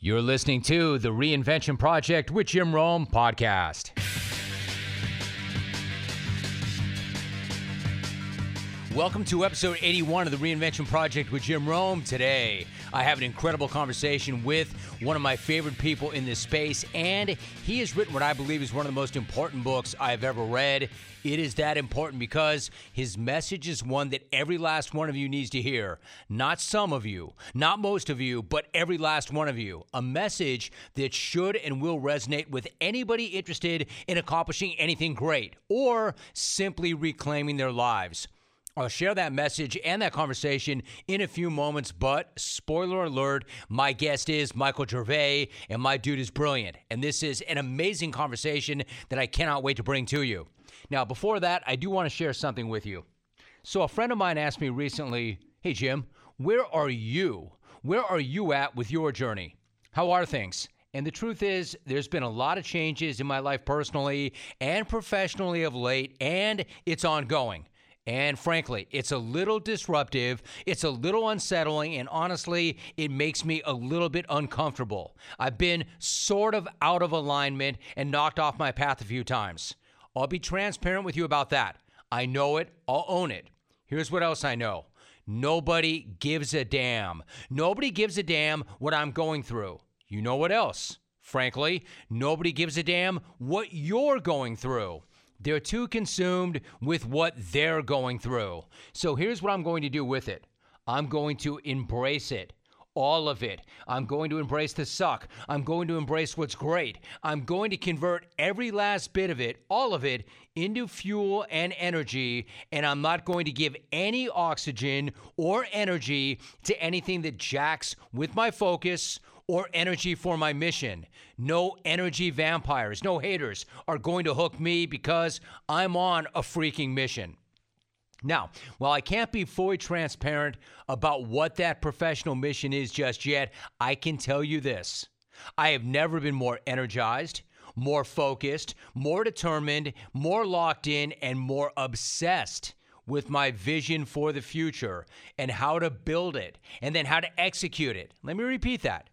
You're listening to The Reinvention Project with Jim Rome podcast. Welcome to episode 81 of The Reinvention Project with Jim Rome. Today, I have an incredible conversation with one of my favorite people in this space, and he has written what I believe is one of the most important books I've ever read. It is that important because his message is one that every last one of you needs to hear. Not some of you, not most of you, but every last one of you. A message that should and will resonate with anybody interested in accomplishing anything great or simply reclaiming their lives. I'll share that message and that conversation in a few moments, but spoiler alert, my guest is Michael Gervais, and my dude is brilliant. And this is an amazing conversation that I cannot wait to bring to you. Now, before that, I do want to share something with you. So a friend of mine asked me recently, hey, Jim, where are you? Where are you at with your journey? How are things? And the truth is, there's been a lot of changes in my life personally and professionally of late, and it's ongoing. And frankly, it's a little disruptive, it's a little unsettling, and honestly, it makes me a little bit uncomfortable. I've been sort of out of alignment and knocked off my path a few times. I'll be transparent with you about that. I know it. I'll own it. Here's what else I know. Nobody gives a damn. Nobody gives a damn what I'm going through. You know what else? Frankly, nobody gives a damn what you're going through. They're too consumed with what they're going through. So here's what I'm going to do with it. I'm going to embrace it. All of it. I'm going to embrace the suck. I'm going to embrace what's great. I'm going to convert every last bit of it, all of it, into fuel and energy, and I'm not going to give any oxygen or energy to anything that jacks with my focus or energy for my mission. No energy vampires, no haters are going to hook me because I'm on a freaking mission. Now, while I can't be fully transparent about what that professional mission is just yet, I can tell you this. I have never been more energized, more focused, more determined, more locked in, and more obsessed with my vision for the future and how to build it and then how to execute it. Let me repeat that.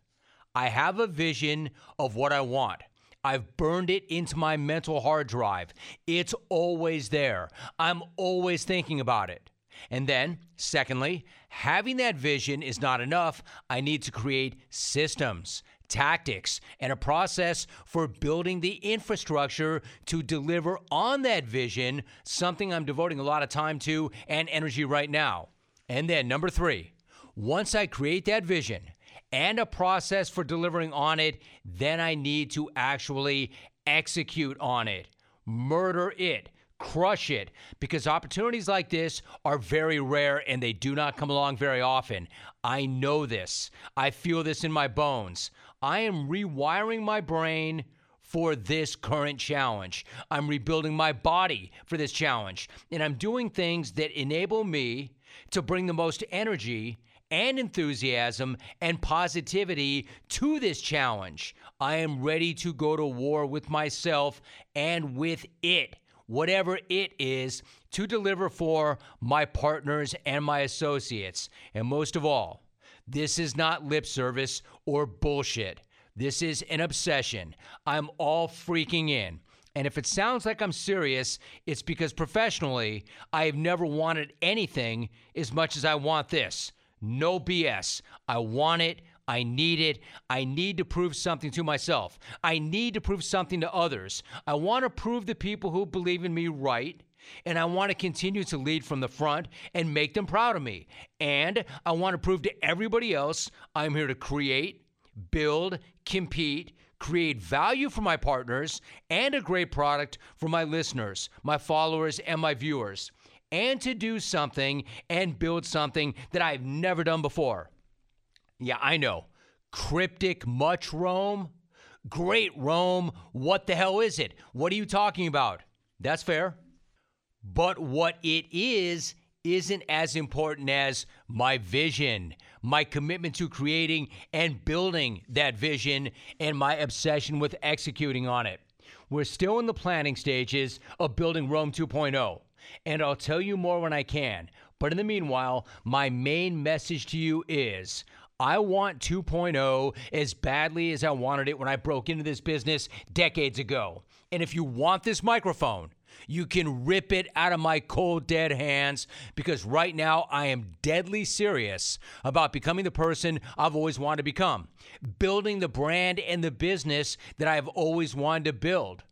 I have a vision of what I want. I've burned it into my mental hard drive. It's always there. I'm always thinking about it. And then, secondly, having that vision is not enough. I need to create systems, tactics, and a process for building the infrastructure to deliver on that vision, something I'm devoting a lot of time to and energy right now. And then, number three, once I create that vision and a process for delivering on it, then I need to actually execute on it, murder it, crush it, because opportunities like this are very rare and they do not come along very often. I know this. I feel this in my bones. I am rewiring my brain for this current challenge. I'm rebuilding my body for this challenge, and I'm doing things that enable me to bring the most energy and enthusiasm and positivity to this challenge. I am ready to go to war with myself and with it, whatever it is, to deliver for my partners and my associates. And most of all, this is not lip service or bullshit. This is an obsession. I'm all freaking in. And if it sounds like I'm serious, it's because professionally, I have never wanted anything as much as I want this. No BS. I want it. I need it. I need to prove something to myself. I need to prove something to others. I want to prove the people who believe in me right, and I want to continue to lead from the front and make them proud of me. And I want to prove to everybody else I'm here to create, build, compete, create value for my partners, and a great product for my listeners, my followers, and my viewers, and to do something and build something that I've never done before. Yeah, I know. Cryptic much, Rome? Great, Rome. What the hell is it? What are you talking about? That's fair. But what it is isn't as important as my vision, my commitment to creating and building that vision, and my obsession with executing on it. We're still in the planning stages of building Rome 2.0, and I'll tell you more when I can. But in the meanwhile, my main message to you is I want 2.0 as badly as I wanted it when I broke into this business decades ago. And if you want this microphone, you can rip it out of my cold, dead hands, because right now I am deadly serious about becoming the person I've always wanted to become, building the brand and the business that I've always wanted to build.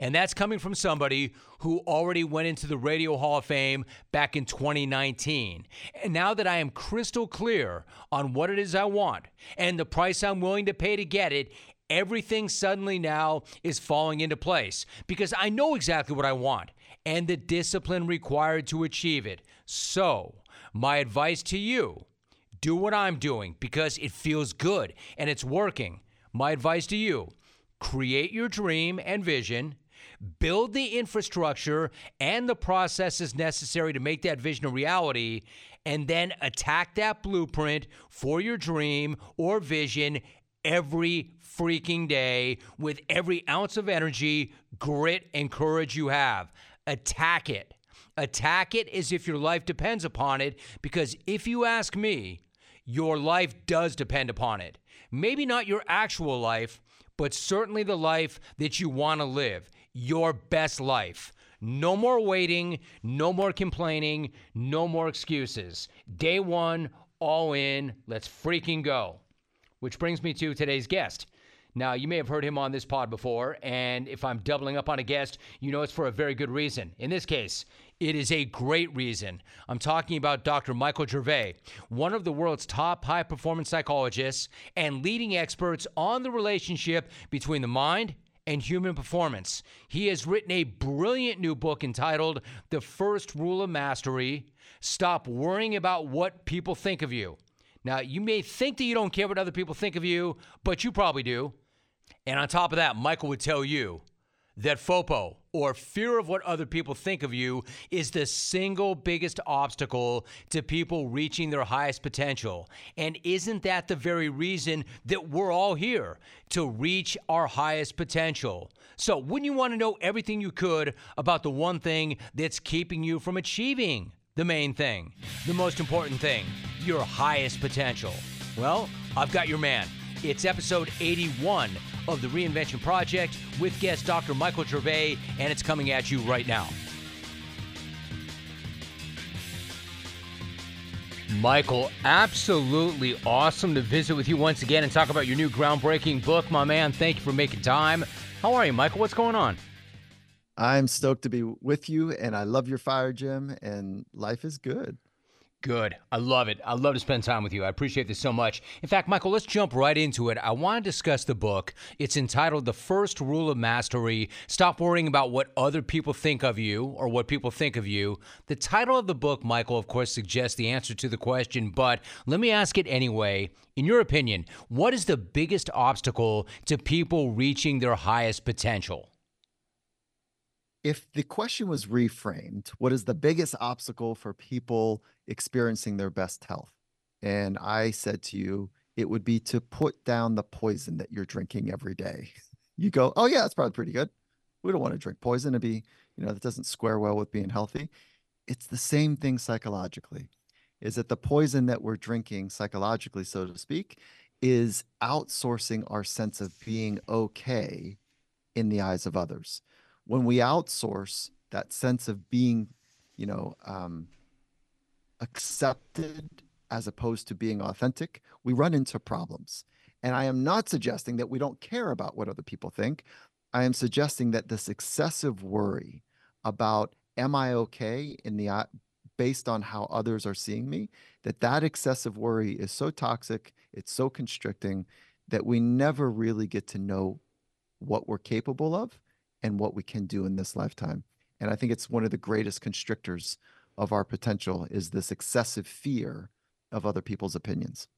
And that's coming from somebody who already went into the Radio Hall of Fame back in 2019. And now that I am crystal clear on what it is I want and the price I'm willing to pay to get it, everything suddenly now is falling into place because I know exactly what I want and the discipline required to achieve it. So, my advice to you, do what I'm doing because it feels good and it's working. My advice to you, create your dream and vision, build the infrastructure and the processes necessary to make that vision a reality, and then attack that blueprint for your dream or vision every freaking day with every ounce of energy, grit, and courage you have. Attack it. Attack it as if your life depends upon it, because if you ask me, your life does depend upon it. Maybe not your actual life, but certainly the life that you want to live, your best life. No more waiting, no more complaining, no more excuses. Day one, all in, let's freaking go. Which brings me to today's guest. Now, you may have heard him on this pod before, and if I'm doubling up on a guest, you know it's for a very good reason. In this case, it is a great reason. I'm talking about Dr. Michael Gervais, one of the world's top high-performance psychologists and leading experts on the relationship between the mind and human performance. He has written a brilliant new book entitled The First Rule of Mastery, Stop Worrying About What People Think of You. Now, you may think that you don't care what other people think of you, but you probably do. And on top of that, Michael would tell you that FOPO, or fear of what other people think of you, is the single biggest obstacle to people reaching their highest potential. And isn't that the very reason that we're all here, to reach our highest potential? So wouldn't you want to know everything you could about the one thing that's keeping you from achieving the main thing, the most important thing, your highest potential? Well, I've got your man. It's episode 81 of The Reinvention Project with guest Dr. Michael Gervais, and it's coming at you right now. Michael, absolutely awesome to visit with you once again and talk about your new groundbreaking book, my man. Thank you for making time. How are you, Michael? What's going on? I'm stoked to be with you, and I love your fire, Jim, and life is good. Good. I love it. I love to spend time with you. I appreciate this so much. In fact, Michael, let's jump right into it. I want to discuss the book. It's entitled The First Rule of Mastery, Stop Worrying About What Other People Think of You, or What People Think of You. The title of the book, Michael, of course, suggests the answer to the question, but let me ask it anyway. In your opinion, what is the biggest obstacle to people reaching their highest potential? If the question was reframed, what is the biggest obstacle for people experiencing their best health? And I said to you, it would be to put down the poison that you're drinking every day. You go, oh yeah, that's probably pretty good. We don't want to drink poison. It'd be, that doesn't square well with being healthy. It's the same thing psychologically. Is that the poison that we're drinking psychologically, so to speak, is outsourcing our sense of being okay in the eyes of others. When we outsource that sense of being, accepted as opposed to being authentic, we run into problems. And I am not suggesting that we don't care about what other people think. I am suggesting that this excessive worry about, am I okay based on how others are seeing me, that excessive worry is so toxic, it's so constricting, that we never really get to know what we're capable of and what we can do in this lifetime. And I think it's one of the greatest constrictors of our potential is this excessive fear of other people's opinions.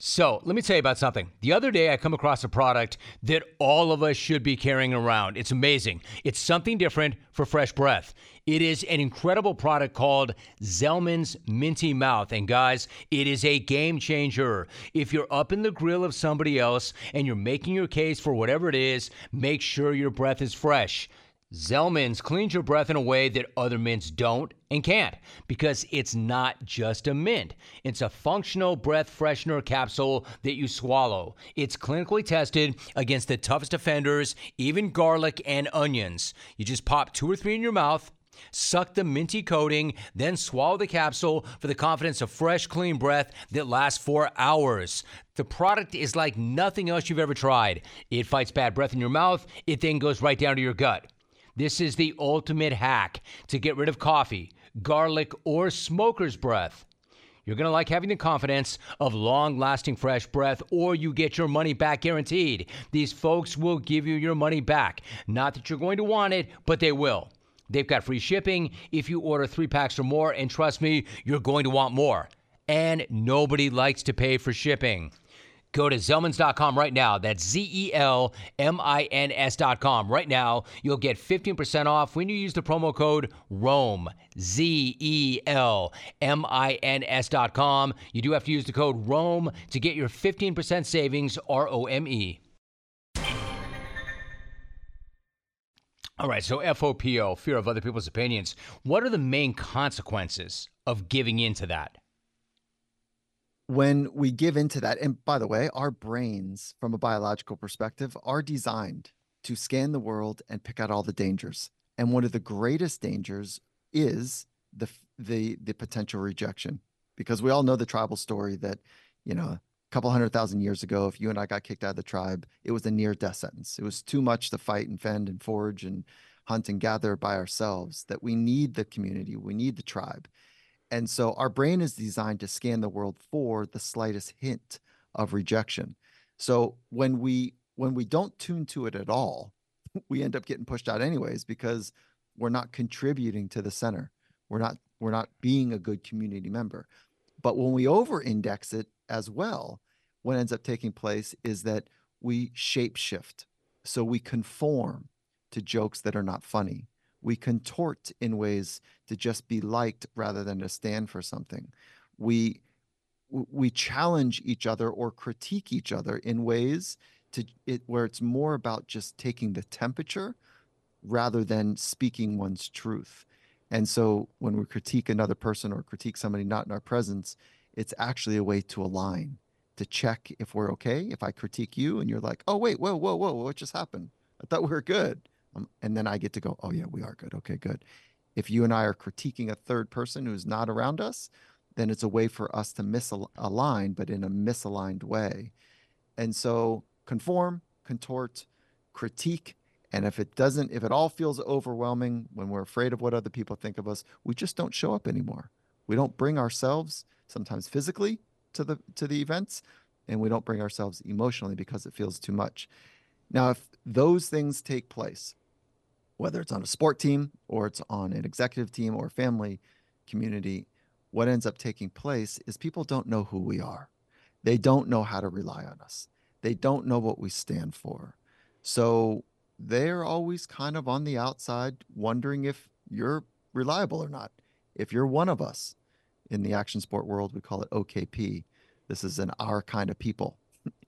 So let me tell you about something. The other day I come across a product that all of us should be carrying around. It's amazing. It's something different for fresh breath. It is an incredible product called Zellmins Minty Mouth. And guys, it is a game changer. If you're up in the grill of somebody else and you're making your case for whatever it is, make sure your breath is fresh. Zellmins cleans your breath in a way that other mints don't and can't, because it's not just a mint. It's a functional breath freshener capsule that you swallow. It's clinically tested against the toughest offenders, even garlic and onions. You just pop 2 or 3 in your mouth, suck the minty coating, then swallow the capsule for the confidence of fresh, clean breath that lasts for hours. The product is like nothing else you've ever tried. It fights bad breath in your mouth. It then goes right down to your gut. This is the ultimate hack to get rid of coffee, garlic, or smoker's breath. You're going to like having the confidence of long-lasting fresh breath, or you get your money back guaranteed. These folks will give you your money back. Not that you're going to want it, but they will. They've got free shipping if you order 3 packs or more, and trust me, you're going to want more. And nobody likes to pay for shipping. Go to Zellmins.com right now. That's Zellmins.com. Right now, you'll get 15% off when you use the promo code ROME, Zellmins.com. You do have to use the code ROME to get your 15% savings, ROME. All right, so FOPO, fear of other people's opinions. What are the main consequences of giving into that? When we give into that, and by the way, our brains from a biological perspective are designed to scan the world and pick out all the dangers. And one of the greatest dangers is the potential rejection, because we all know the tribal story that, you know, a couple 100,000 years ago, if you and I got kicked out of the tribe, it was a near death sentence. It was too much to fight and fend and forge and hunt and gather by ourselves, that we need the community, we need the tribe. And so our brain is designed to scan the world for the slightest hint of rejection. So when we don't tune to it at all, we end up getting pushed out anyways, because we're not contributing to the center. We're not being a good community member. But when we over-index it as well, what ends up taking place is that we shape shift. So we conform to jokes that are not funny. We contort in ways to just be liked rather than to stand for something. We challenge each other or critique each other in ways where it's more about just taking the temperature rather than speaking one's truth. And so when we critique another person or critique somebody not in our presence, it's actually a way to align, to check if we're okay. If I critique you and you're like, oh, wait, whoa, what just happened? I thought we were good. And then I get to go, oh, yeah, we are good. Okay, good. If you and I are critiquing a third person who's not around us, then it's a way for us to misalign, but in a misaligned way. And so conform, contort, critique. And if it all feels overwhelming, when we're afraid of what other people think of us, we just don't show up anymore. We don't bring ourselves, sometimes physically, to the events, and we don't bring ourselves emotionally because it feels too much. Now, if those things take place, whether it's on a sport team or it's on an executive team or family community, what ends up taking place is people don't know who we are. They don't know how to rely on us. They don't know what we stand for. So they're always kind of on the outside, wondering if you're reliable or not, if you're one of us. In the action sport world, we call it OKP. This is an our kind of people.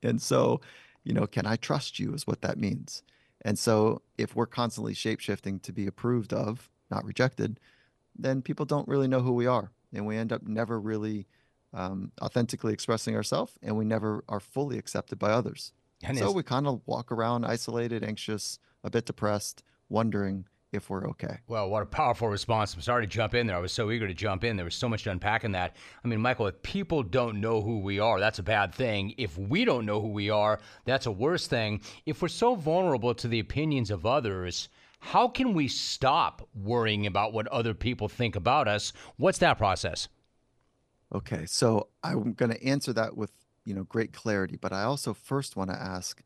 And so, you know, can I trust you is what that means. And so if we're constantly shape-shifting to be approved of, not rejected, then people don't really know who we are. And we end up never really authentically expressing ourselves, and we never are fully accepted by others. And so we kind of walk around isolated, anxious, a bit depressed, wondering if we're okay. Well, what a powerful response. I'm sorry to jump in there. I was so eager to jump in. There was so much to unpack in that. I mean, Michael, if people don't know who we are, that's a bad thing. If we don't know who we are, that's a worse thing. If we're so vulnerable to the opinions of others, how can we stop worrying about what other people think about us? What's that process? Okay, so I'm going to answer that with, you know, great clarity, but I also first want to ask,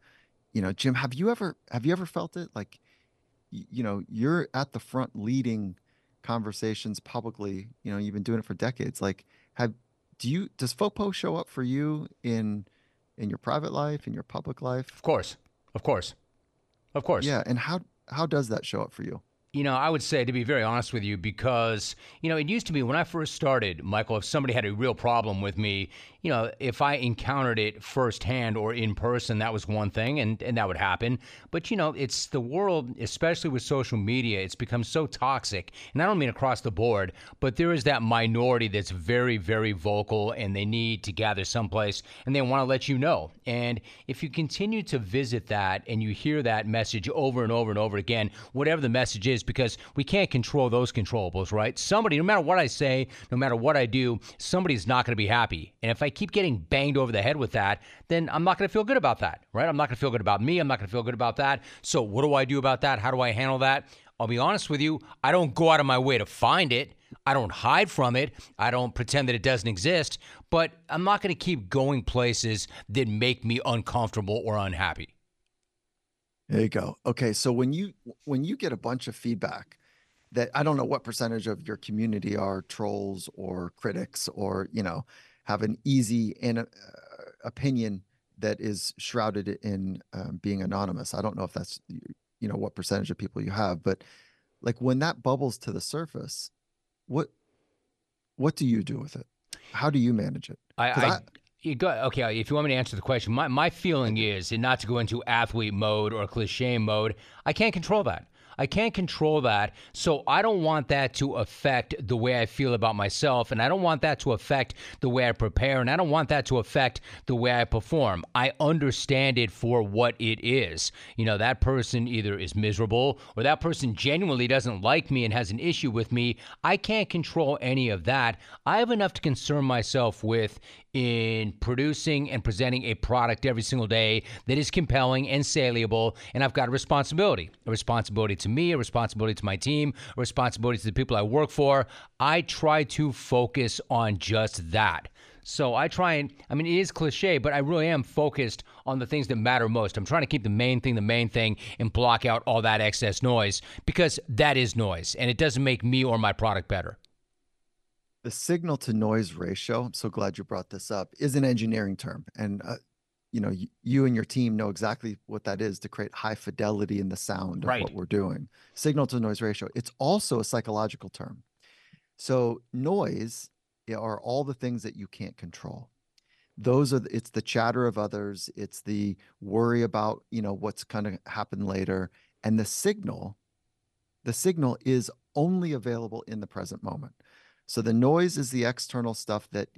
you know, Jim, have you ever felt it? Like, you know, you're at the front leading conversations publicly, you know, you've been doing it for decades. Like, does FOPO show up for you in in your private life, in your public life? Of course. Yeah. And how does that show up for you? You know, I would say, to be very honest with you, because, you know, it used to be when I first started, Michael, if somebody had a real problem with me, you know, if I encountered it firsthand or in person, that was one thing, and that would happen. But, you know, it's the world, especially with social media, it's become so toxic. And I don't mean across the board, but there is that minority that's very, very vocal, and they need to gather someplace, and they want to let you know. And if you continue to visit that and you hear that message over and over and over again, whatever the message is, because we can't control those controllables, right? Somebody, no matter what I say, no matter what I do, somebody's not going to be happy. And if I keep getting banged over the head with that, then I'm not going to feel good about that, right? I'm not going to feel good about me. I'm not going to feel good about that. So what do I do about that? How do I handle that? I'll be honest with you. I don't go out of my way to find it. I don't hide from it. I don't pretend that it doesn't exist, but I'm not going to keep going places that make me uncomfortable or unhappy. There you go. Okay. So when you get a bunch of feedback that I don't know what percentage of your community are trolls or critics or, you know, have an easy opinion that is shrouded in being anonymous. I don't know if that's, you know, what percentage of people you have, but like when that bubbles to the surface, what do you do with it? How do you manage it? Okay, if you want me to answer the question, my feeling is, and not to go into athlete mode or cliche mode, I can't control that. I can't control that, so I don't want that to affect the way I feel about myself, and I don't want that to affect the way I prepare, and I don't want that to affect the way I perform. I understand it for what it is. You know, that person either is miserable or that person genuinely doesn't like me and has an issue with me. I can't control any of that. I have enough to concern myself with in producing and presenting a product every single day that is compelling and saleable, and I've got a responsibility to me, a responsibility to my team, a responsibility to the people I work for. I try to focus on just that. So I try and, I mean, it is cliche, but I really am focused on the things that matter most. I'm trying to keep the main thing, and block out all that excess noise, because that is noise, and it doesn't make me or my product better. The signal to noise ratio, I'm so glad you brought this up, is an engineering term. And, you know, you and your team know exactly what that is to create high fidelity in the sound of right. What we're doing. Signal to noise ratio. It's also a psychological term. So noise are all the things that you can't control. It's the chatter of others. It's the worry about, you know, what's going to happen later. And the signal is only available in the present moment. So the noise is the external stuff that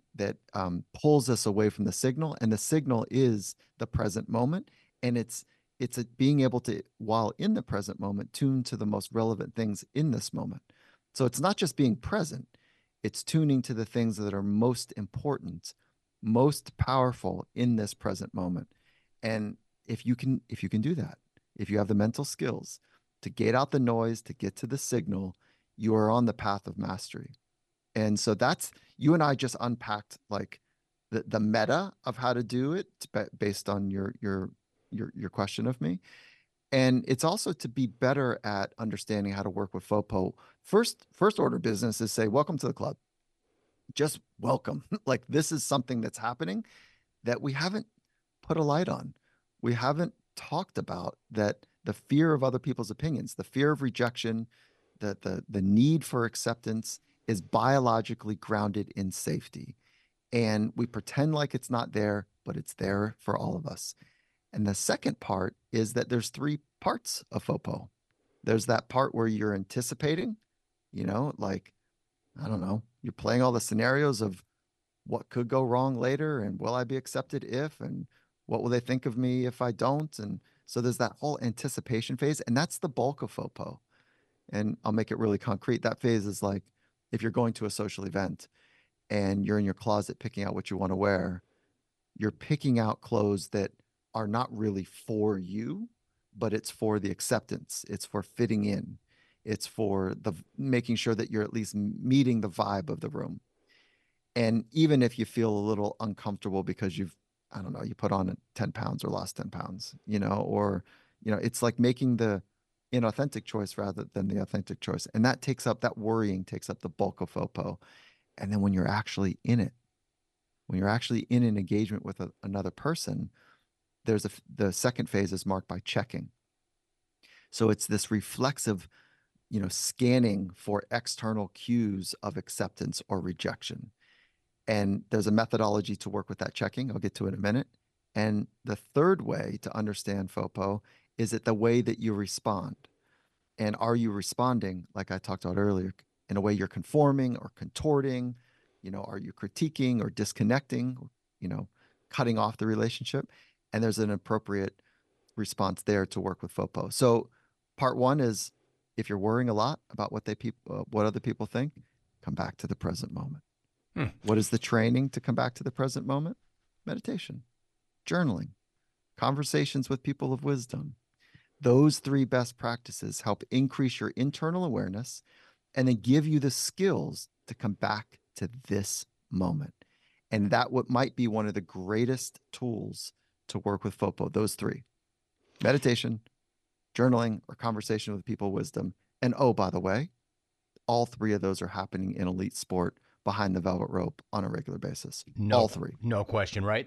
pulls us away from the signal, and the signal is the present moment, and it's being able to, while in the present moment, tune to the most relevant things in this moment. So it's not just being present, it's tuning to the things that are most important, most powerful in this present moment. And if you can do that, if you have the mental skills to get out the noise, to get to the signal, you are on the path of mastery. And so that's, you and I just unpacked like the meta of how to do it based on your question of me. And it's also to be better at understanding how to work with FOPO. First order business is say, welcome to the club. Just welcome. Like this is something that's happening that we haven't put a light on. We haven't talked about that, the fear of other people's opinions, the fear of rejection, the need for acceptance is biologically grounded in safety. And we pretend like it's not there, but it's there for all of us. And the second part is that there's three parts of FOPO. There's that part where you're anticipating, you know, like, I don't know, you're playing all the scenarios of what could go wrong later, and will I be accepted if, and what will they think of me if I don't? And so there's that whole anticipation phase, and that's the bulk of FOPO. And I'll make it really concrete. That phase is like, if you're going to a social event and you're in your closet picking out what you want to wear, you're picking out clothes that are not really for you, but it's for the acceptance. It's for fitting in. It's for the making sure that you're at least meeting the vibe of the room. And even if you feel a little uncomfortable because you put on 10 pounds or lost 10 pounds, you know, or, you know, it's like making the inauthentic choice rather than the authentic choice. And that worrying takes up the bulk of FOPO. And then when you're actually in it, when you're actually in an engagement with another person, there's the second phase is marked by checking. So it's this reflexive, scanning for external cues of acceptance or rejection. And there's a methodology to work with that checking. I'll get to it in a minute. And the third way to understand FOPO is it the way that you respond. And are you responding, like I talked about earlier, in a way you're conforming or contorting? Are you critiquing or disconnecting, cutting off the relationship? And there's an appropriate response there to work with FOPO. So part one is, if you're worrying a lot about what other people think, come back to the present moment. What is the training to come back to the present moment? Meditation, journaling, conversations with people of wisdom. Those three best practices help increase your internal awareness and then give you the skills to come back to this moment. And that what might be one of the greatest tools to work with FOPO, those three: meditation, journaling, or conversation with people of wisdom. And oh, by the way, all three of those are happening in elite sport behind the velvet rope on a regular basis. All three. No question, right?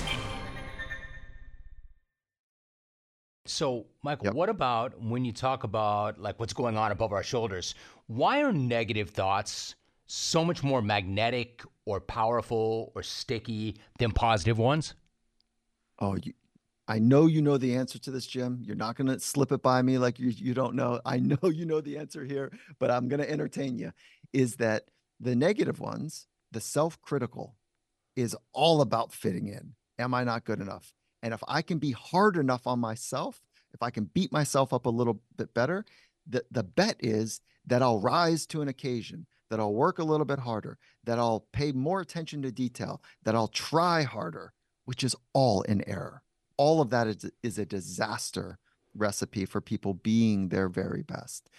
So, Michael, What about when you talk about what's going on above our shoulders? Why are negative thoughts so much more magnetic or powerful or sticky than positive ones? Oh, I know the answer to this, Jim. You're not going to slip it by me like you don't know. I know the answer here, but I'm going to entertain you. Is that the negative ones, the self-critical, is all about fitting in. Am I not good enough? And if I can be hard enough on myself, if I can beat myself up a little bit better, the bet is that I'll rise to an occasion, that I'll work a little bit harder, that I'll pay more attention to detail, that I'll try harder, which is all in error. All of that is a disaster recipe for people being their very best.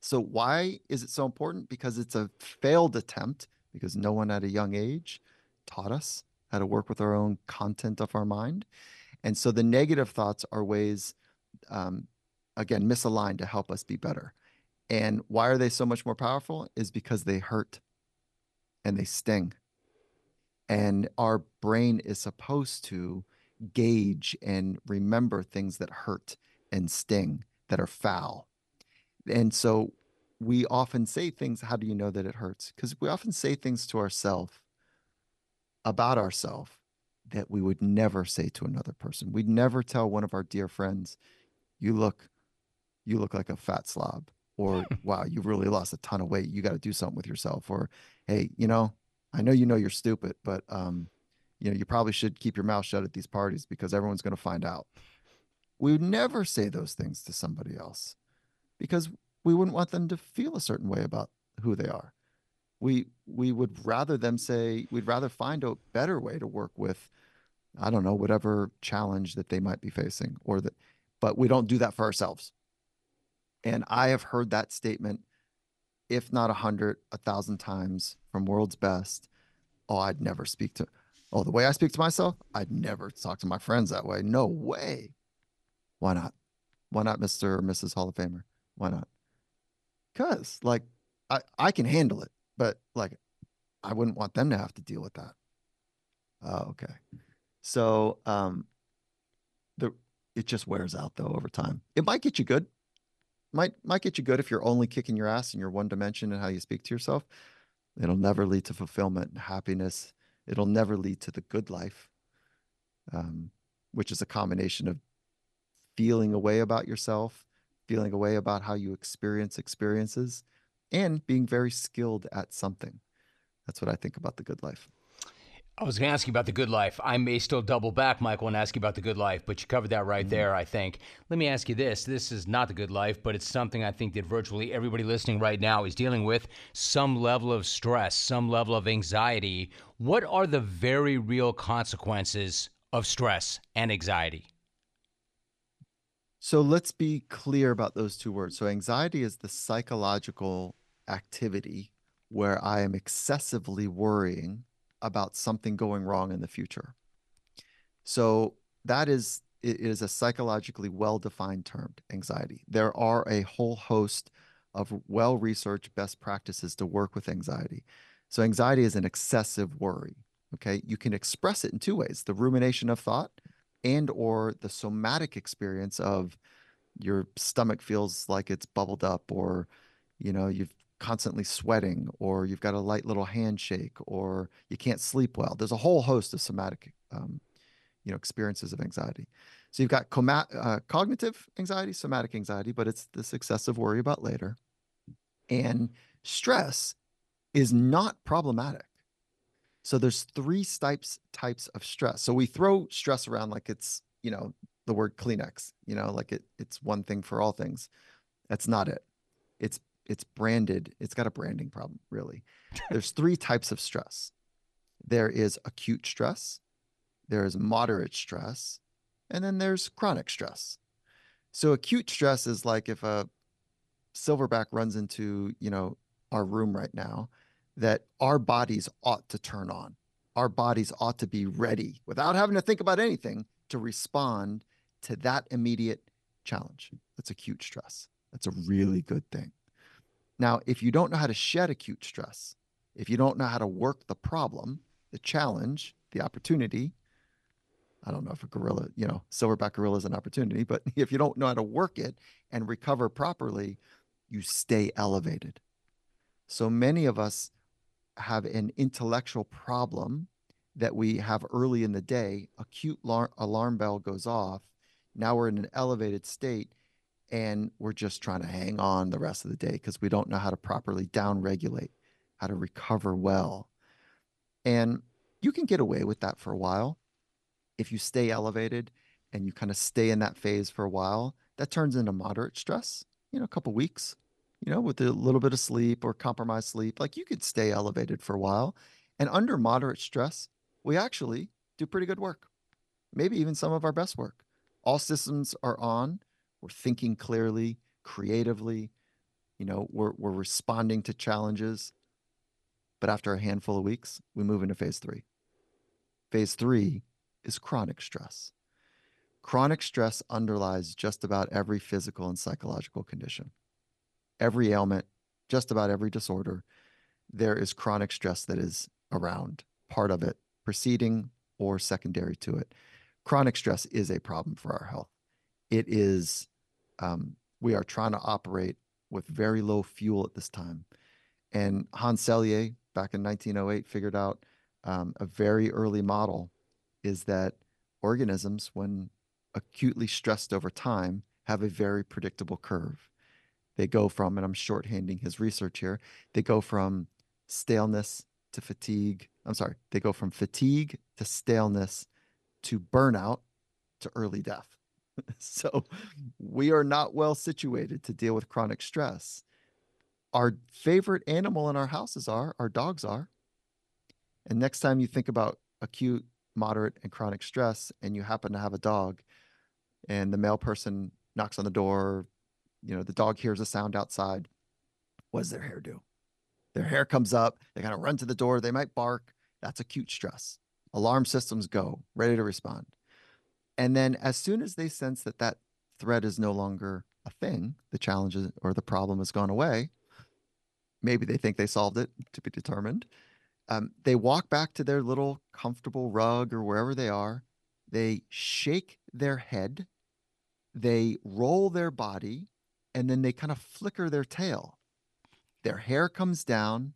So why is it so important? Because it's a failed attempt, because no one at a young age taught us how to work with our own content of our mind. And so the negative thoughts are ways, again, misaligned to help us be better. And why are they so much more powerful? Is because they hurt and they sting. And our brain is supposed to gauge and remember things that hurt and sting, that are foul. And so we often say things, how do you know that it hurts? Because we often say things to ourselves about ourselves that we would never say to another person. We'd never tell one of our dear friends, you look like a fat slob, or wow, you've really lost a ton of weight. You got to do something with yourself. Or, hey, I know, you're stupid, but, you probably should keep your mouth shut at these parties because everyone's going to find out. We would never say those things to somebody else because we wouldn't want them to feel a certain way about who they are. We would rather them say, we'd rather find a better way to work with, I don't know, whatever challenge that they might be facing, but we don't do that for ourselves. And I have heard that statement, if not 100, 1,000 times from world's best. The way I speak to myself, I'd never talk to my friends that way. No way. Why not? Why not, Mr. or Mrs. Hall of Famer? Why not? 'Cause I can handle it. But I wouldn't want them to have to deal with that. Okay. So it just wears out though over time. It might get you good. Might get you good if you're only kicking your ass in your one dimension and how you speak to yourself. It'll never lead to fulfillment and happiness. It'll never lead to the good life, which is a combination of feeling a way about yourself, feeling a way about how you experience experiences, and being very skilled at something. That's what I think about the good life. I was going to ask you about the good life. I may still double back, Michael, and ask you about the good life, but you covered that right there, I think. Let me ask you this. This is not the good life, but it's something I think that virtually everybody listening right now is dealing with, some level of stress, some level of anxiety. What are the very real consequences of stress and anxiety? So let's be clear about those two words. So anxiety is the psychological activity where I am excessively worrying about something going wrong in the future. So it is a psychologically well-defined term, anxiety. There are a whole host of well-researched best practices to work with anxiety. So anxiety is an excessive worry, okay? You can express it in two ways, the rumination of thought and or the somatic experience of your stomach feels like it's bubbled up, or you've constantly sweating, or you've got a light little handshake, or you can't sleep well. There's a whole host of somatic, experiences of anxiety. So you've got cognitive anxiety, somatic anxiety, but it's this excessive worry about later. And stress is not problematic. So there's three types of stress. So we throw stress around like it's, the word Kleenex, like it's one thing for all things. That's not it. It's branded. It's got a branding problem, really. There's three types of stress. There is acute stress, there is moderate stress, and then there's chronic stress. So acute stress is like if a silverback runs into, our room right now, that our bodies ought to turn on. Our bodies ought to be ready without having to think about anything to respond to that immediate challenge. That's acute stress. That's a really good thing. Now, if you don't know how to shed acute stress, if you don't know how to work the problem, the challenge, the opportunity, I don't know if a gorilla, silverback gorilla is an opportunity, but if you don't know how to work it and recover properly, you stay elevated. So many of us have an intellectual problem that we have early in the day, acute alarm bell goes off, now we're in an elevated state, and we're just trying to hang on the rest of the day because we don't know how to properly downregulate, how to recover well. And you can get away with that for a while. If you stay elevated and you kind of stay in that phase for a while, that turns into moderate stress, a couple of weeks, with a little bit of sleep or compromised sleep. Like you could stay elevated for a while. And under moderate stress, we actually do pretty good work, maybe even some of our best work. All systems are on. We're thinking clearly, creatively, we're responding to challenges. But after a handful of weeks, we move into phase three. Phase three is chronic stress. Chronic stress underlies just about every physical and psychological condition. Every ailment, just about every disorder, there is chronic stress that is around, part of it, preceding or secondary to it. Chronic stress is a problem for our health. It is, we are trying to operate with very low fuel at this time. And Hans Selye, back in 1908, figured out a very early model is that organisms, when acutely stressed over time, have a very predictable curve. They go from, and I'm shorthanding his research here, they go from staleness to fatigue. I'm sorry, they go from fatigue to staleness to burnout to early death. So we are not well situated to deal with chronic stress. Our favorite animal in our houses are, our dogs are. And next time you think about acute, moderate, and chronic stress, and you happen to have a dog, and the mail person knocks on the door, the dog hears a sound outside. What does their hair do? Their hair comes up, they kind of run to the door, they might bark. That's acute stress. Alarm systems go, ready to respond. And then as soon as they sense that that threat is no longer a thing, the challenge or the problem has gone away, maybe they think they solved it, to be determined. They walk back to their little comfortable rug or wherever they are. They shake their head. They roll their body. And then they kind of flicker their tail. Their hair comes down.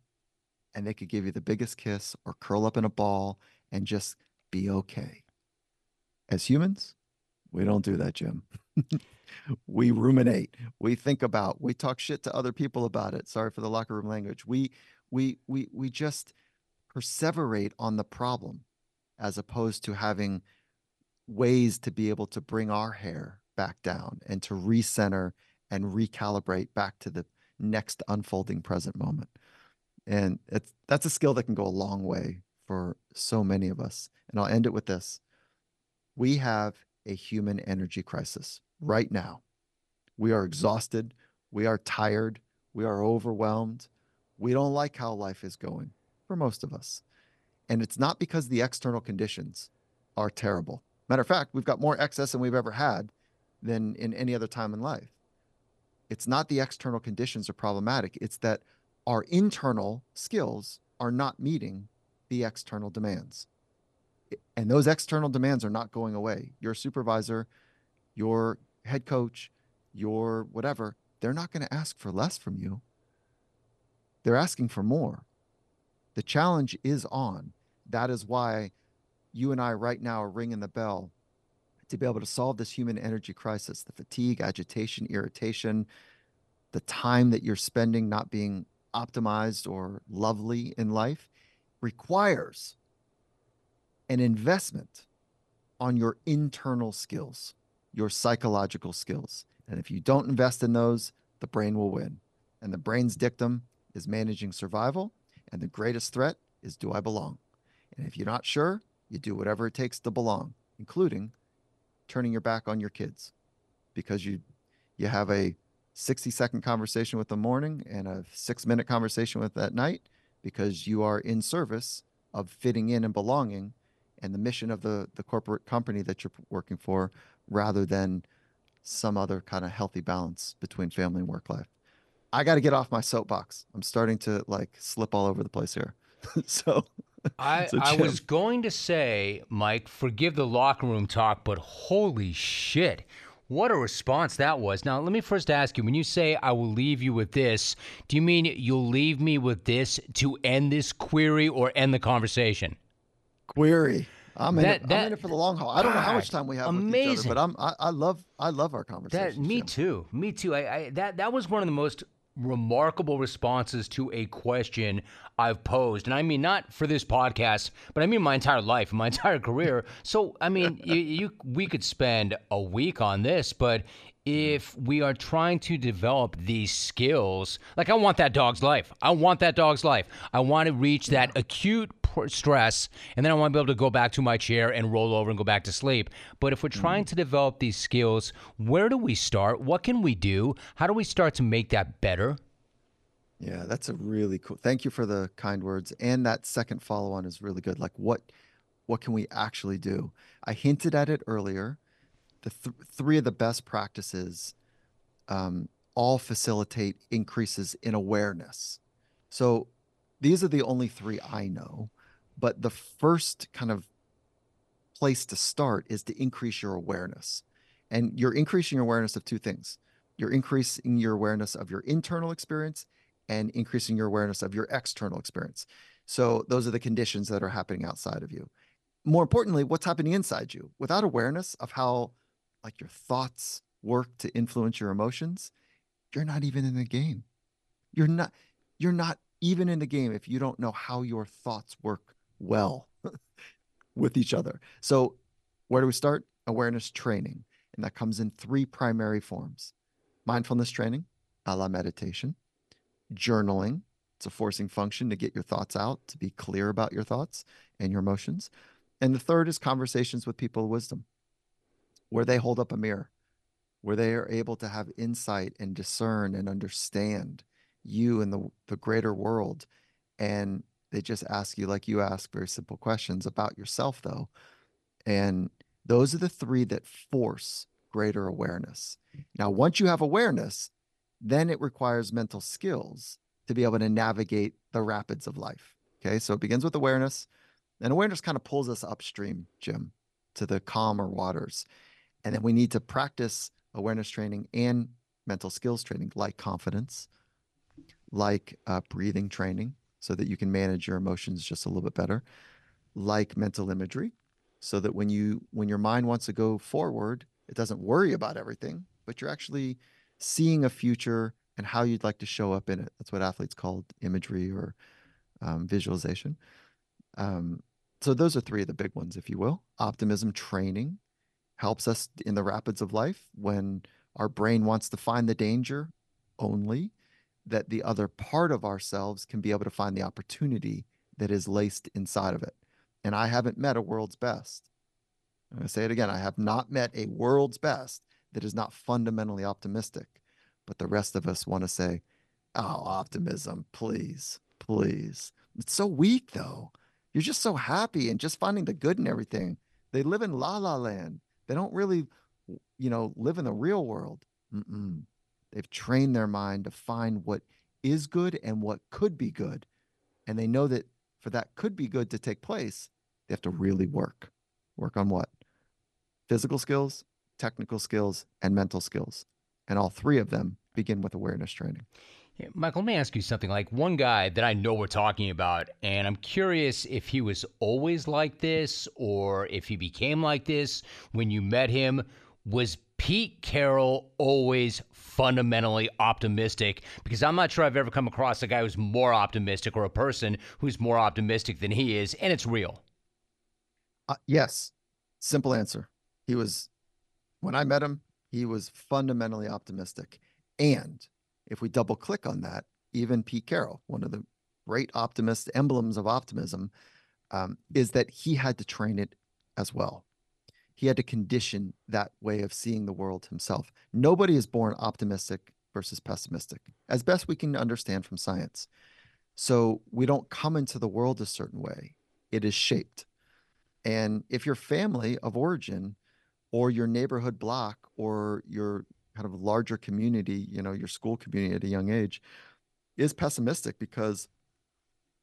And they could give you the biggest kiss or curl up in a ball and just be okay. As humans, we don't do that, Jim. We ruminate. We think about. We talk shit to other people about it. Sorry for the locker room language. We just perseverate on the problem. as opposed to having ways to be able to bring our hair back down and to recenter and recalibrate back to the next unfolding present moment. And that's a skill that can go a long way for so many of us. And I'll end it with this. We have a human energy crisis right now. We are exhausted. We are tired. We are overwhelmed. We don't like how life is going for most of us. And it's not because the external conditions are terrible. Matter of fact, we've got more excess than we've ever had than in any other time in life. It's not the external conditions are problematic. It's that our internal skills are not meeting the external demands. And those external demands are not going away. Your supervisor, your head coach, your whatever, they're not going to ask for less from you. They're asking for more. The challenge is on. That is why you and I right now are ringing the bell to be able to solve this human energy crisis, the fatigue, agitation, irritation, the time that you're spending not being optimized or lovely in life requires an investment on your internal skills, your psychological skills. And if you don't invest in those, the brain will win. And the brain's dictum is managing survival. And the greatest threat is, do I belong? And if you're not sure, you do whatever it takes to belong, including turning your back on your kids because you have a 60-second conversation with the morning and a 6-minute conversation with that night because you are in service of fitting in and belonging and the mission of the corporate company that you're working for rather than some other kind of healthy balance between family and work life. I got to get off my soapbox. I'm starting to slip all over the place here. I was going to say, Mike, forgive the locker room talk, but holy shit, what a response that was. Now, let me first ask you, when you say I will leave you with this, do you mean you'll leave me with this to end this query or end the conversation? Query. I'm in it for the long haul. I don't know how much time we have with each other, but I love our conversation. Me too. That was one of the most remarkable responses to a question I've posed. And I mean, not for this podcast, but I mean my entire life, my entire career. So, I mean, we could spend a week on this, but if we are trying to develop these skills, I want that dog's life. I want that dog's life. I want to reach that acute stress, and then I want to be able to go back to my chair and roll over and go back to sleep. But if we're trying to develop these skills, where do we start? What can we do? How do we start to make that better? Yeah, that's a really cool. Thank you for the kind words. And that second follow-on is really good. What can we actually do? I hinted at it earlier. The three of the best practices all facilitate increases in awareness. So these are the only three I know. But the first kind of place to start is to increase your awareness. And you're increasing your awareness of two things. You're increasing your awareness of your internal experience and increasing your awareness of your external experience. So those are the conditions that are happening outside of you. More importantly, what's happening inside you? Without awareness of how your thoughts work to influence your emotions, you're not even in the game. You're not even in the game if you don't know how your thoughts work well with each other. So where do we start? Awareness training. And that comes in three primary forms. Mindfulness training, a la meditation. Journaling. It's a forcing function to get your thoughts out, to be clear about your thoughts and your emotions. And the third is conversations with people of wisdom, where they hold up a mirror, where they are able to have insight and discern and understand you and the greater world. And they just ask you, you ask very simple questions about yourself, though. And those are the three that force greater awareness. Now, once you have awareness, then it requires mental skills to be able to navigate the rapids of life. Okay, so it begins with awareness. And awareness kind of pulls us upstream, Jim, to the calmer waters. And then we need to practice awareness training and mental skills training, like confidence, like breathing training, so that you can manage your emotions just a little bit better, like mental imagery, so that when your mind wants to go forward, it doesn't worry about everything, but you're actually seeing a future and how you'd like to show up in it. That's what athletes call imagery or visualization. So those are three of the big ones, if you will. Optimism training helps us in the rapids of life when our brain wants to find the danger only, that the other part of ourselves can be able to find the opportunity that is laced inside of it. And I haven't met a world's best. I'm going to say it again. I have not met a world's best that is not fundamentally optimistic. But the rest of us want to say, oh, optimism, please, please. It's so weak, though. You're just so happy and just finding the good in everything. They live in la la land. They don't really, live in the real world. Mm-mm. They've trained their mind to find what is good and what could be good. And they know that for that could be good to take place, they have to really work. Work on what? Physical skills, technical skills, and mental skills. And all three of them begin with awareness training. Yeah, Michael, let me ask you something. Like one guy that I know we're talking about, and I'm curious if he was always like this or if he became like this when you met him. Was Pete Carroll always fundamentally optimistic? Because I'm not sure I've ever come across a guy who's more optimistic or a person who's more optimistic than he is, and it's real. Yes. Simple answer. He was, when I met him, he was fundamentally optimistic. And if we double click on that, even Pete Carroll, one of the great optimist emblems of optimism, is that he had to train it as well. He had to condition that way of seeing the world himself. Nobody is born optimistic versus pessimistic, as best we can understand from science. So we don't come into the world a certain way. It is shaped. And if your family of origin or your neighborhood block or your kind of larger community, your school community at a young age is pessimistic because,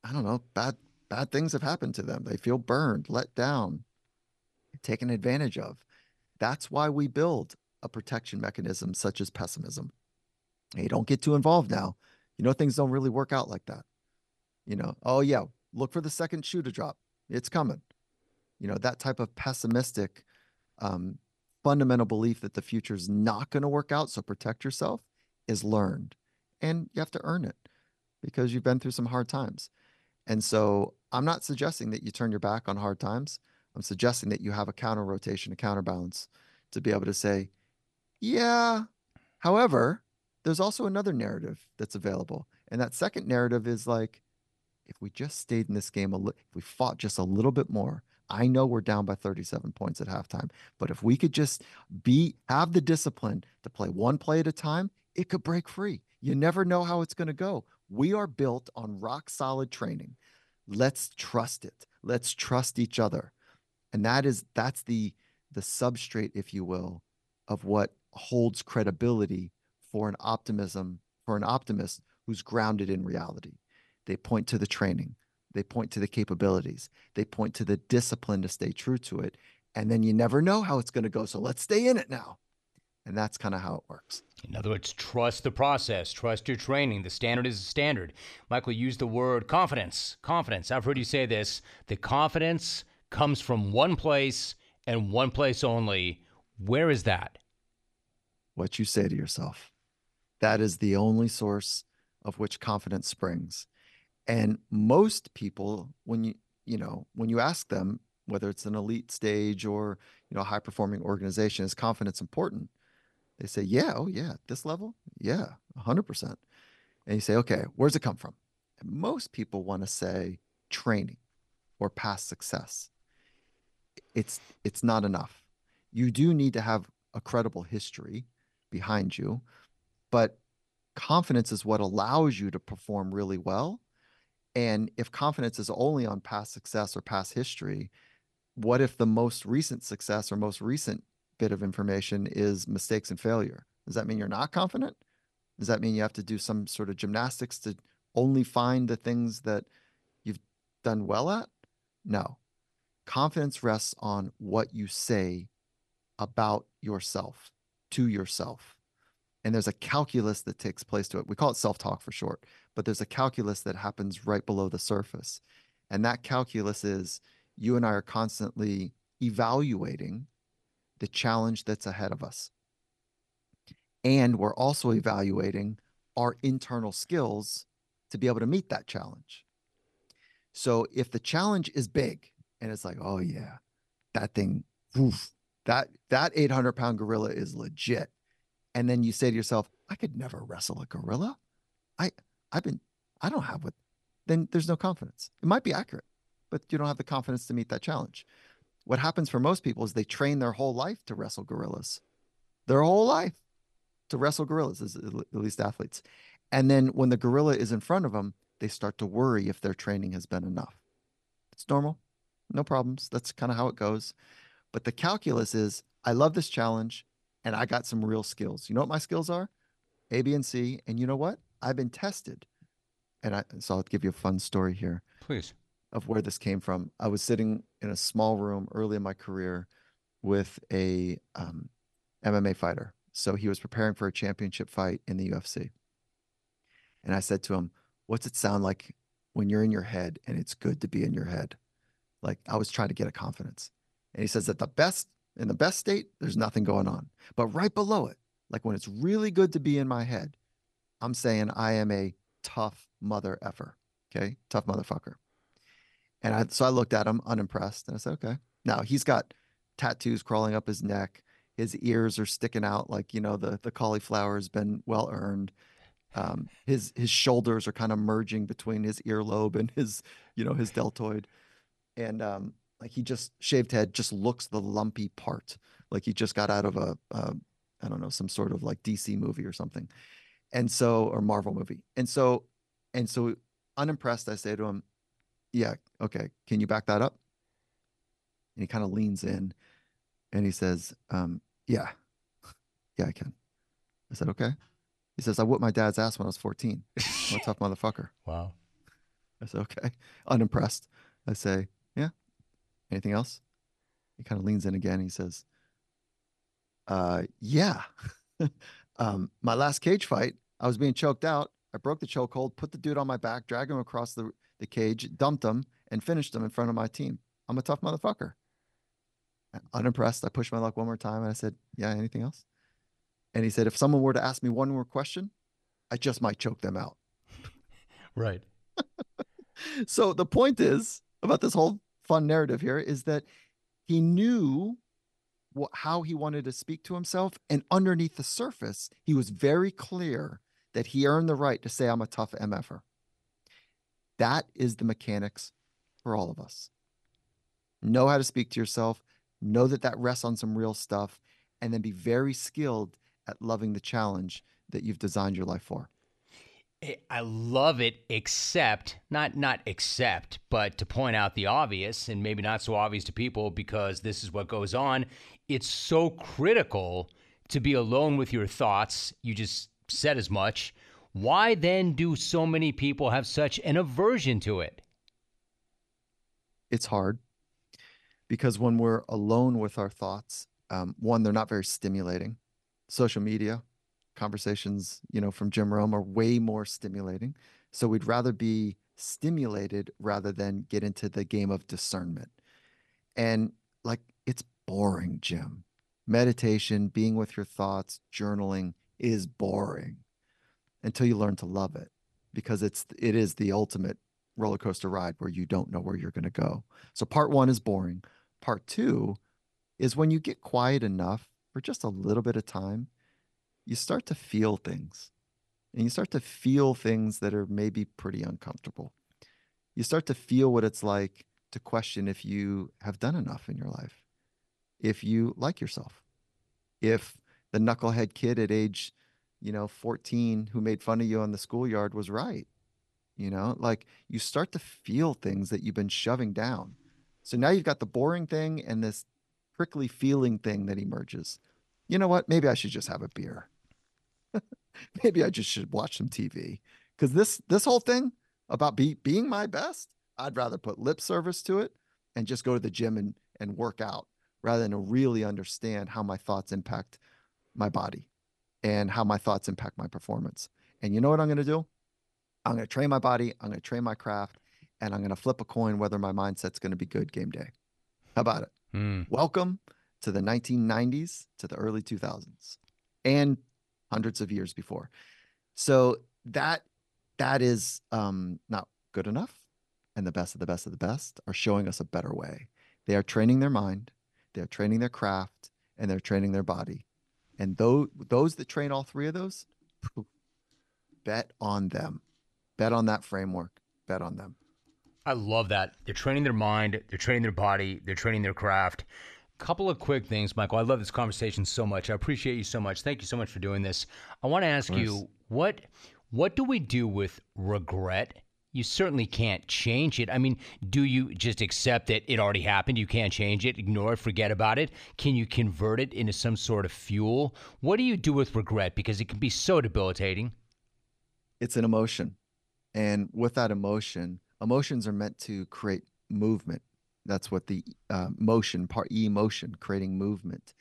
I don't know, bad things have happened to them. They feel burned, let down, taken advantage of. That's why we build a protection mechanism such as pessimism. Hey, don't get too involved now. Things don't really work out like that. Oh yeah, look for the second shoe to drop. It's coming. That type of pessimistic fundamental belief that the future is not going to work out, so protect yourself, is learned. And you have to earn it because you've been through some hard times. And so I'm not suggesting that you turn your back on hard times. I'm suggesting that you have a counter rotation, a counterbalance to be able to say, yeah, however, there's also another narrative that's available. And that second narrative is like, if we just stayed in this game, if we fought just a little bit more, I know we're down by 37 points at halftime, but if we could just have the discipline to play one play at a time, it could break free. You never know how it's going to go. We are built on rock solid training. Let's trust it. Let's trust each other. And that's the substrate, if you will, of what holds credibility for an optimist who's grounded in reality. They point to the training. They point to the capabilities. They point to the discipline to stay true to it. And then you never know how it's going to go. So let's stay in it now. And that's kind of how it works. In other words, trust the process, trust your training. The standard is the standard. Michael, use the word confidence. Confidence. I've heard you say this. The confidence comes from one place and one place only. Where is that? What you say to yourself. That is the only source of which confidence springs. And most people, when you ask them, whether it's an elite stage or a high performing organization, is confidence important? They say, yeah, oh yeah, at this level, yeah, 100%. And you say, okay, where's it come from? And most people want to say training or past success. It's not enough. You do need to have a credible history behind you, but confidence is what allows you to perform really well. And if confidence is only on past success or past history, what if the most recent success or most recent bit of information is mistakes and failure? Does that mean you're not confident? Does that mean you have to do some sort of gymnastics to only find the things that you've done well at? No. Confidence rests on what you say about yourself, to yourself. And there's a calculus that takes place to it. We call it self-talk for short, but there's a calculus that happens right below the surface. And that calculus is you and I are constantly evaluating the challenge that's ahead of us. And we're also evaluating our internal skills to be able to meet that challenge. So if the challenge is big, And it's like, oh yeah, that thing, oof, that 800-pound gorilla is legit. And then you say to yourself, I could never wrestle a gorilla. I don't have what, then there's no confidence. It might be accurate, but you don't have the confidence to meet that challenge. What happens for most people is they train their whole life to wrestle gorillas, their whole life to wrestle gorillas, as at least athletes. And then when the gorilla is in front of them, they start to worry if their training has been enough. It's normal, no problems. That's kind of how it goes. But the calculus is, I love this challenge and I got some real skills. You know what my skills are? A, B, and C. And you know what? I've been tested. And so I'll give you a fun story here. Please. Of where this came from. I was sitting in a small room early in my career with a MMA fighter. So he was preparing for a championship fight in the UFC. And I said to him, what's it sound like when you're in your head and it's good to be in your head? Like, I was trying to get a confidence. And he says that in the best state, there's nothing going on. But right below it, like when it's really good to be in my head, I'm saying I am a tough mother effer, okay? Tough motherfucker. And so I looked at him unimpressed and I said, okay. Now he's got tattoos crawling up his neck. His ears are sticking out like, you know, the cauliflower has been well-earned. His shoulders are kind of merging between his earlobe and his, you know, his deltoid. And like he just shaved head, just looks the lumpy part. Like he just got out of a, I don't know, some sort of like DC movie or something. And so, or Marvel movie. And so unimpressed, I say to him, yeah, okay, can you back that up? And he kind of leans in and he says, yeah, I can. I said, okay. He says, I whooped my dad's ass when I was 14. I'm a tough motherfucker. Wow. I said, okay. Unimpressed. I say, yeah. Anything else? He kind of leans in again. He says, yeah. My last cage fight, I was being choked out. I broke the chokehold, put the dude on my back, dragged him across the cage, dumped him, and finished him in front of my team. I'm a tough motherfucker. Unimpressed, I pushed my luck one more time, and I said, yeah, anything else? And he said, if someone were to ask me one more question, I just might choke them out. Right. So the point is, about this whole fun narrative here, is that he knew how he wanted to speak to himself, and underneath the surface, he was very clear that he earned the right to say, I'm a tough MFer. That is the mechanics for all of us. Know how to speak to yourself, know that rests on some real stuff, and then be very skilled at loving the challenge that you've designed your life for. I love it, except, not except, but to point out the obvious and maybe not so obvious to people, because this is what goes on. It's so critical to be alone with your thoughts. You just said as much. Why then do so many people have such an aversion to it? It's hard because when we're alone with our thoughts, one, they're not very stimulating. Social media conversations, you know, from Jim Rome are way more stimulating. So we'd rather be stimulated rather than get into the game of discernment. And like, it's boring, Jim. Meditation, being with your thoughts, journaling is boring until you learn to love it, because it is the ultimate roller coaster ride where you don't know where you're going to go. So part one is boring. Part two is when you get quiet enough for just a little bit of time, you start to feel things, and you start to feel things that are maybe pretty uncomfortable. You start to feel what it's like to question if you have done enough in your life, if you like yourself, if the knucklehead kid at age, you know, 14 who made fun of you on the schoolyard was right. You know, like you start to feel things that you've been shoving down. So now you've got the boring thing and this prickly feeling thing that emerges. You know what? Maybe I should just have a beer. Maybe I just should watch some TV, because this whole thing about being my best, I'd rather put lip service to it and just go to the gym and work out rather than really understand how my thoughts impact my body and how my thoughts impact my performance. And you know what I'm going to do? I'm going to train my body. I'm going to train my craft, and I'm going to flip a coin whether my mindset's going to be good game day. How about it? Welcome to the 1990s, to the early 2000s, and hundreds of years before. So that is not good enough. and the best of the best of the best are showing us a better way. They are training their mind, they're training their craft, and they're training their body. And those that train all three of those, bet on them. Bet on that framework. Bet on them. I love that. They're training their mind, they're training their body, they're training their craft. Couple of quick things, Michael. I love this conversation so much. I appreciate you so much. Thank you so much for doing this. I want to ask you, what do we do with regret? You certainly can't change it. I mean, do you just accept that it already happened? You can't change it, ignore it, forget about it? Can you convert it into some sort of fuel? What do you do with regret? Because it can be so debilitating. It's an emotion. And with that emotion, emotions are meant to create movement. That's what the motion part, emotion, creating movement.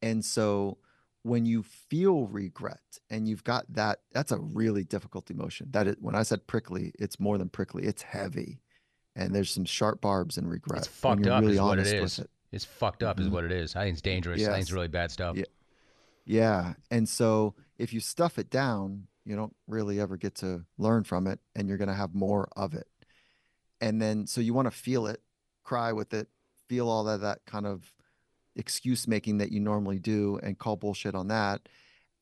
And so when you feel regret and you've got that, that's a really difficult emotion. That is, when I said prickly, it's more than prickly. It's heavy. And there's some sharp barbs in regret. It's fucked up is what it is. It's fucked up is what it is. I think it's dangerous. Yes. I think it's really bad stuff. Yeah. Yeah. And so if you stuff it down, you don't really ever get to learn from it, and you're going to have more of it. And then, so you want to feel it, cry with it, feel all that kind of excuse making that you normally do and call bullshit on that.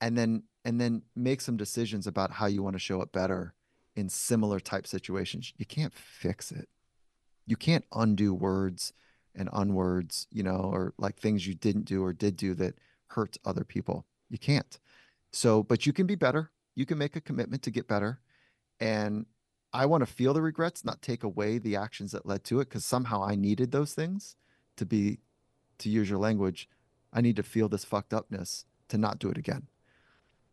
And then make some decisions about how you want to show it better in similar type situations. You can't fix it. You can't undo words and unwords, or like things you didn't do or did do that hurt other people. You can't. So, but you can be better. You can make a commitment to get better. And I want to feel the regrets, not take away the actions that led to it, because somehow I needed those things to use your language. I need to feel this fucked upness to not do it again.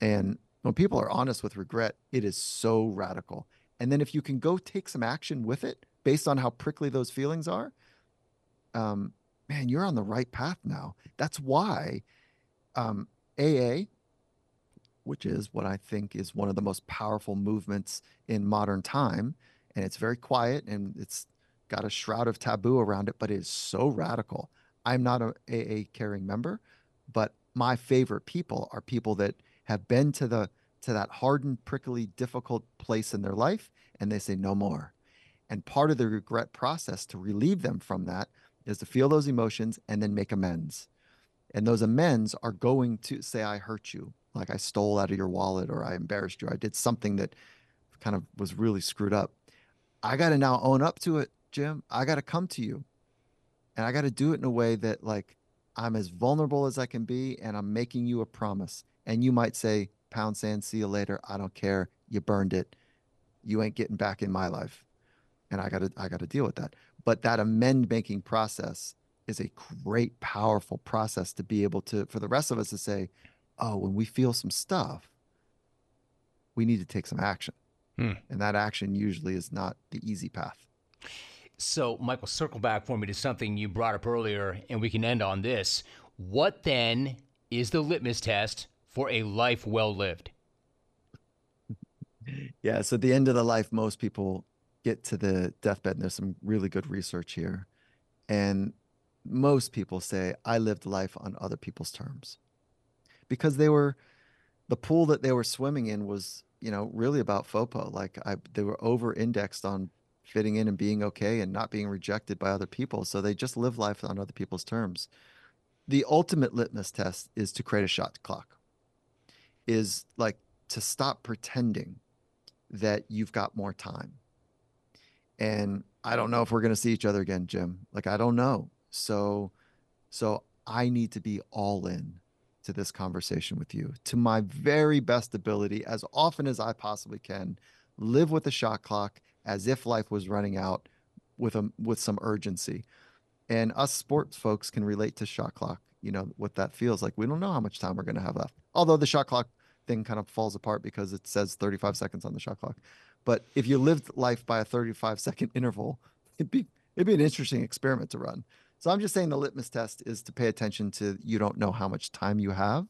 And when people are honest with regret, it is so radical. And then if you can go take some action with it based on how prickly those feelings are, man, you're on the right path now. That's why AA, which is what I think is one of the most powerful movements in modern time. And it's very quiet and it's got a shroud of taboo around it, but it is so radical. I'm not an AA caring member, but my favorite people are people that have been to that hardened, prickly, difficult place in their life, and they say no more. And part of the regret process to relieve them from that is to feel those emotions and then make amends. And those amends are going to say, I hurt you. Like I stole out of your wallet, or I embarrassed you. I did something that kind of was really screwed up. I got to now own up to it, Jim. I got to come to you, and I got to do it in a way that like I'm as vulnerable as I can be, and I'm making you a promise. And you might say, pound sand, see you later. I don't care. You burned it. You ain't getting back in my life. And I got to deal with that. But that amend making process is a great, powerful process to be able to, for the rest of us to say, oh, when we feel some stuff, we need to take some action. And that action usually is not the easy path. So, Michael, circle back for me to something you brought up earlier, and we can end on this. What then is the litmus test for a life well lived? Yeah, so at the end of the life, most people get to the deathbed, and there's some really good research here. And most people say, I lived life on other people's terms. Because the pool that they were swimming in was, really about FOPO. Like they were over-indexed on fitting in and being okay and not being rejected by other people. So they just live life on other people's terms. The ultimate litmus test is to create a shot clock, is like to stop pretending that you've got more time. And I don't know if we're going to see each other again, Jim. Like, I don't know. So I need to be all in to this conversation with you, to my very best ability, as often as I possibly can, live with the shot clock as if life was running out with some urgency. And us sports folks can relate to shot clock, what that feels like. We don't know how much time we're going to have left. Although the shot clock thing kind of falls apart because it says 35 seconds on the shot clock. But if you lived life by a 35-second interval, it'd be an interesting experiment to run. So I'm just saying the litmus test is to pay attention to you don't know how much time you have,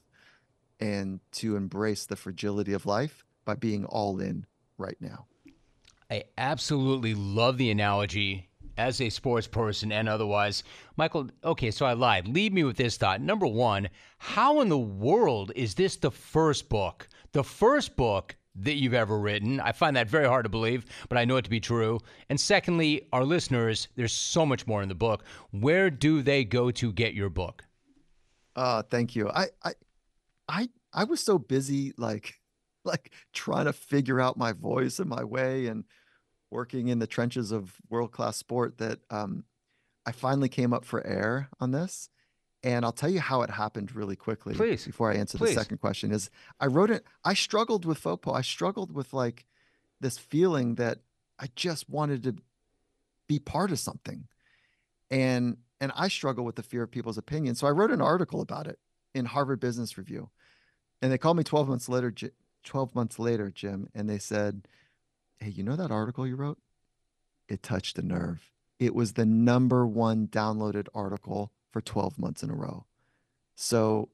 and to embrace the fragility of life by being all in right now. I absolutely love the analogy as a sports person and otherwise. Michael, okay, so I lied. Leave me with this thought. Number one, how in the world is this the first book? The first book that you've ever written. I find that very hard to believe, but I know it to be true. And secondly, our listeners, there's so much more in the book. Where do they go to get your book? Thank you. I was so busy, like trying to figure out my voice and my way and working in the trenches of world-class sport that I finally came up for air on this. And I'll tell you how it happened really quickly. Please. Before I answer the second question is I struggled with FOPO. I struggled with like this feeling that I just wanted to be part of something. And I struggle with the fear of people's opinion. So I wrote an article about it in Harvard Business Review. And they called me 12 months later, Jim. And they said, hey, you know that article you wrote? It touched a nerve. It was the #1 downloaded article for 12 months in a row. So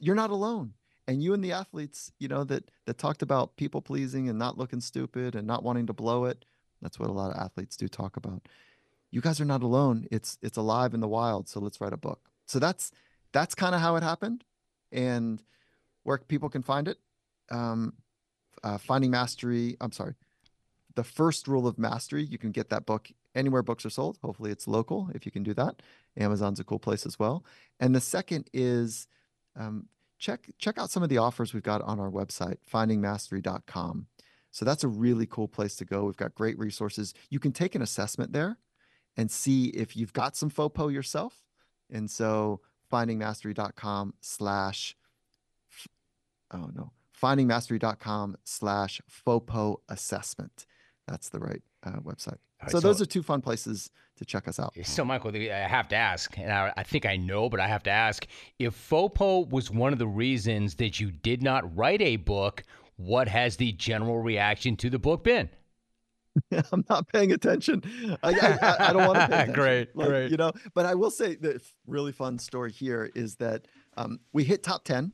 you're not alone. And you and the athletes, you know, that talked about people pleasing and not looking stupid and not wanting to blow it. That's what a lot of athletes do talk about. You guys are not alone. It's alive in the wild. So let's write a book. So that's kind of how it happened and where people can find it. Finding Mastery. I'm sorry. The First Rule of Mastery. You can get that book anywhere books are sold. Hopefully it's local if you can do that. Amazon's a cool place as well. And the second is check out some of the offers we've got on our website, findingmastery.com. So that's a really cool place to go. We've got great resources. You can take an assessment there and see if you've got some FOPO yourself. And so findingmastery.com/FOPO assessment. That's the right website. Right, so those are two fun places to check us out. So, Michael, I have to ask, and I think I know, but I have to ask, if FOPO was one of the reasons that you did not write a book, what has the general reaction to the book been? I'm not paying attention. I don't want to pay attention. Great. You know, but I will say the really fun story here is that we hit top 10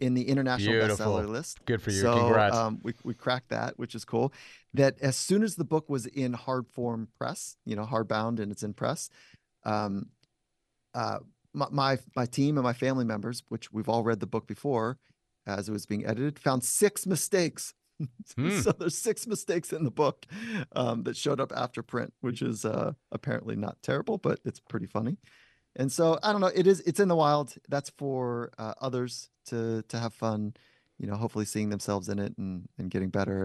in the international bestseller list. Good for you. So, congrats. We cracked that, which is cool. That as soon as the book was in hard form press, you know, hardbound and it's in press, my team and my family members, which we've all read the book before as it was being edited, found 6 mistakes. So there's 6 mistakes in the book that showed up after print, which is apparently not terrible, but it's pretty funny. And so, I don't know, it's in the wild. That's for others to have fun, you know, hopefully seeing themselves in it and getting better.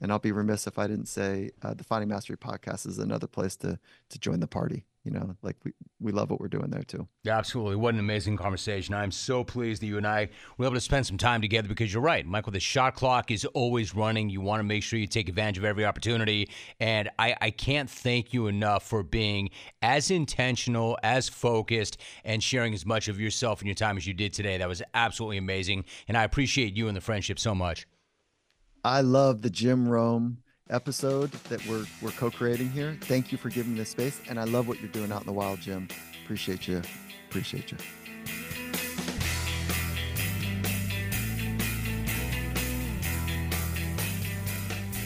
And I'll be remiss if I didn't say the Finding Mastery podcast is another place to join the party. You know, like we love what we're doing there too. Yeah, absolutely. What an amazing conversation. I'm so pleased that you and I were able to spend some time together because you're right, Michael, the shot clock is always running. You want to make sure you take advantage of every opportunity. And I can't thank you enough for being as intentional, as focused, and sharing as much of yourself and your time as you did today. That was absolutely amazing. And I appreciate you and the friendship so much. I love the Jim Rome episode that we're co-creating here. Thank you for giving me this space, and I love what you're doing out in the wild, Jim. Appreciate you.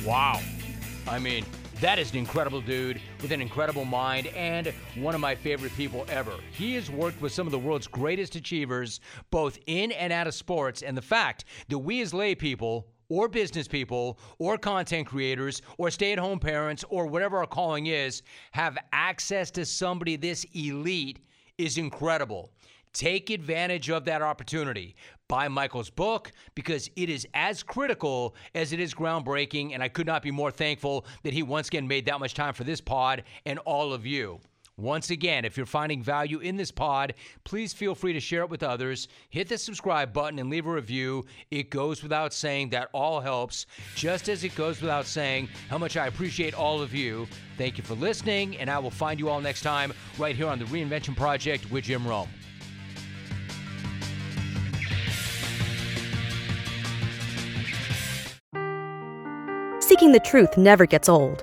Wow. I mean, that is an incredible dude with an incredible mind and one of my favorite people ever. He has worked with some of the world's greatest achievers, both in and out of sports, and the fact that we as lay people or business people, or content creators, or stay-at-home parents, or whatever our calling is, have access to somebody this elite is incredible. Take advantage of that opportunity. Buy Michael's book because it is as critical as it is groundbreaking, and I could not be more thankful that he once again made that much time for this pod and all of you. Once again, if you're finding value in this pod, please feel free to share it with others. Hit the subscribe button and leave a review. It goes without saying that all helps, just as it goes without saying how much I appreciate all of you. Thank you for listening, and I will find you all next time right here on The Reinvention Project with Jim Rome. Seeking the truth never gets old.